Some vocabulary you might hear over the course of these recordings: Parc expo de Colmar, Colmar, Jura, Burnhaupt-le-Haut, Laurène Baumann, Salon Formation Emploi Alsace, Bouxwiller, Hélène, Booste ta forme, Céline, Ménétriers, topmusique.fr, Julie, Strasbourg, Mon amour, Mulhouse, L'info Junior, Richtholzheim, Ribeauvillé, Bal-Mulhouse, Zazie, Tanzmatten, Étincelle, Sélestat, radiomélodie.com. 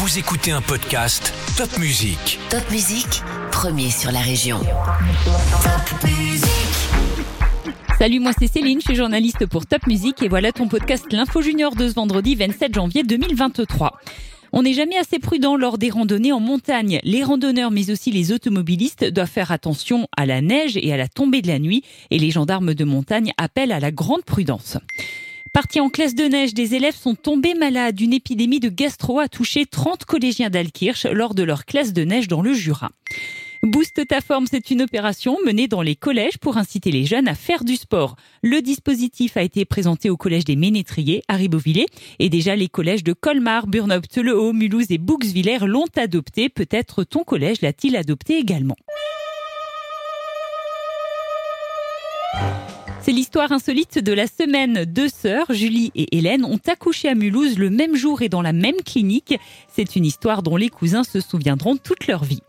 Vous écoutez un podcast Top Musique. Top Musique, premier sur la région. Top Musique. Salut, moi c'est Céline, je suis journaliste pour Top Musique et voilà ton podcast L'Info Junior de ce vendredi 27 janvier 2023. On n'est jamais assez prudent lors des randonnées en montagne. Les randonneurs, mais aussi les automobilistes, doivent faire attention à la neige et à la tombée de la nuit. Et les gendarmes de montagne appellent à la grande prudence. Partis en classe de neige, des élèves sont tombés malades. Une épidémie de gastro a touché 30 collégiens d'Alkirch lors de leur classe de neige dans le Jura. Booste ta forme, c'est une opération menée dans les collèges pour inciter les jeunes à faire du sport. Le dispositif a été présenté au collège des Ménétriers à Ribeauvillé et déjà les collèges de Colmar, Burnhaupt-le-Haut, Mulhouse et Bouxwiller l'ont adopté. Peut-être ton collège l'a-t-il adopté également. C'est l'histoire insolite de la semaine. Deux sœurs, Julie et Hélène, ont accouché à Mulhouse le même jour et dans la même clinique. C'est une histoire dont les cousins se souviendront toute leur vie.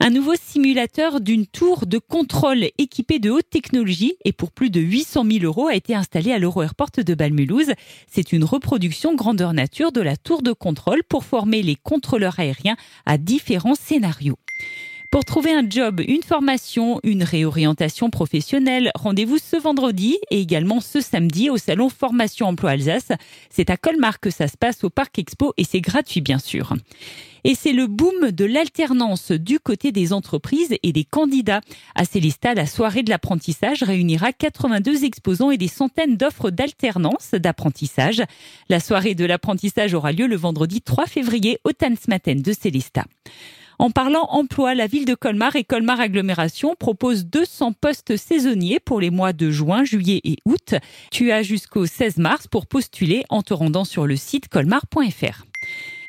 Un nouveau simulateur d'une tour de contrôle équipée de haute technologie et pour plus de 800 000 € a été installé à l'Euro-Airport de Bal-Mulhouse. C'est une reproduction grandeur nature de la tour de contrôle pour former les contrôleurs aériens à différents scénarios. Pour trouver un job, une formation, une réorientation professionnelle, rendez-vous ce vendredi et également ce samedi au Salon Formation Emploi Alsace. C'est à Colmar que ça se passe au Parc expo et c'est gratuit bien sûr. Et c'est le boom de l'alternance du côté des entreprises et des candidats. À Sélestat, la soirée de l'apprentissage réunira 82 exposants et des centaines d'offres d'alternance, d'apprentissage. La soirée de l'apprentissage aura lieu le vendredi 3 février au Tanzmatten de Sélestat. En parlant emploi, la ville de Colmar et Colmar Agglomération proposent 200 postes saisonniers pour les mois de juin, juillet et août. Tu as jusqu'au 16 mars pour postuler en te rendant sur le site colmar.fr.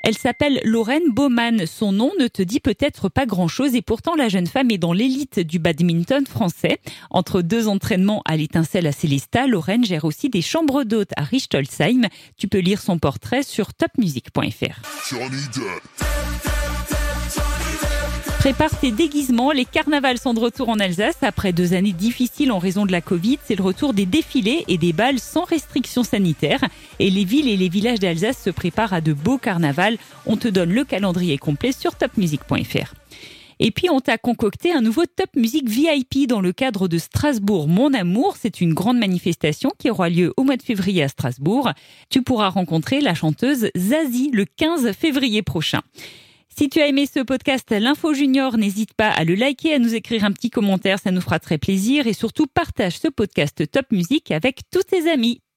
Elle s'appelle Laurène Baumann. Son nom ne te dit peut-être pas grand-chose et pourtant la jeune femme est dans l'élite du badminton français. Entre deux entraînements à l'Étincelle à Sélestat, Laurène gère aussi des chambres d'hôtes à Richtholzheim. Tu peux lire son portrait sur topmusique.fr. Prépare tes déguisements, les carnavals sont de retour en Alsace. Après 2 années difficiles en raison de la Covid, c'est le retour des défilés et des bals sans restrictions sanitaires. Et les villes et les villages d'Alsace se préparent à de beaux carnavals. On te donne le calendrier complet sur topmusique.fr. Et puis, on t'a concocté un nouveau Top Music VIP dans le cadre de Strasbourg. Mon amour, c'est une grande manifestation qui aura lieu au mois de février à Strasbourg. Tu pourras rencontrer la chanteuse Zazie le 15 février prochain. Si tu as aimé ce podcast L'Info Junior, n'hésite pas à le liker, à nous écrire un petit commentaire, ça nous fera très plaisir. Et surtout, partage ce podcast Top Musique avec tous tes amis.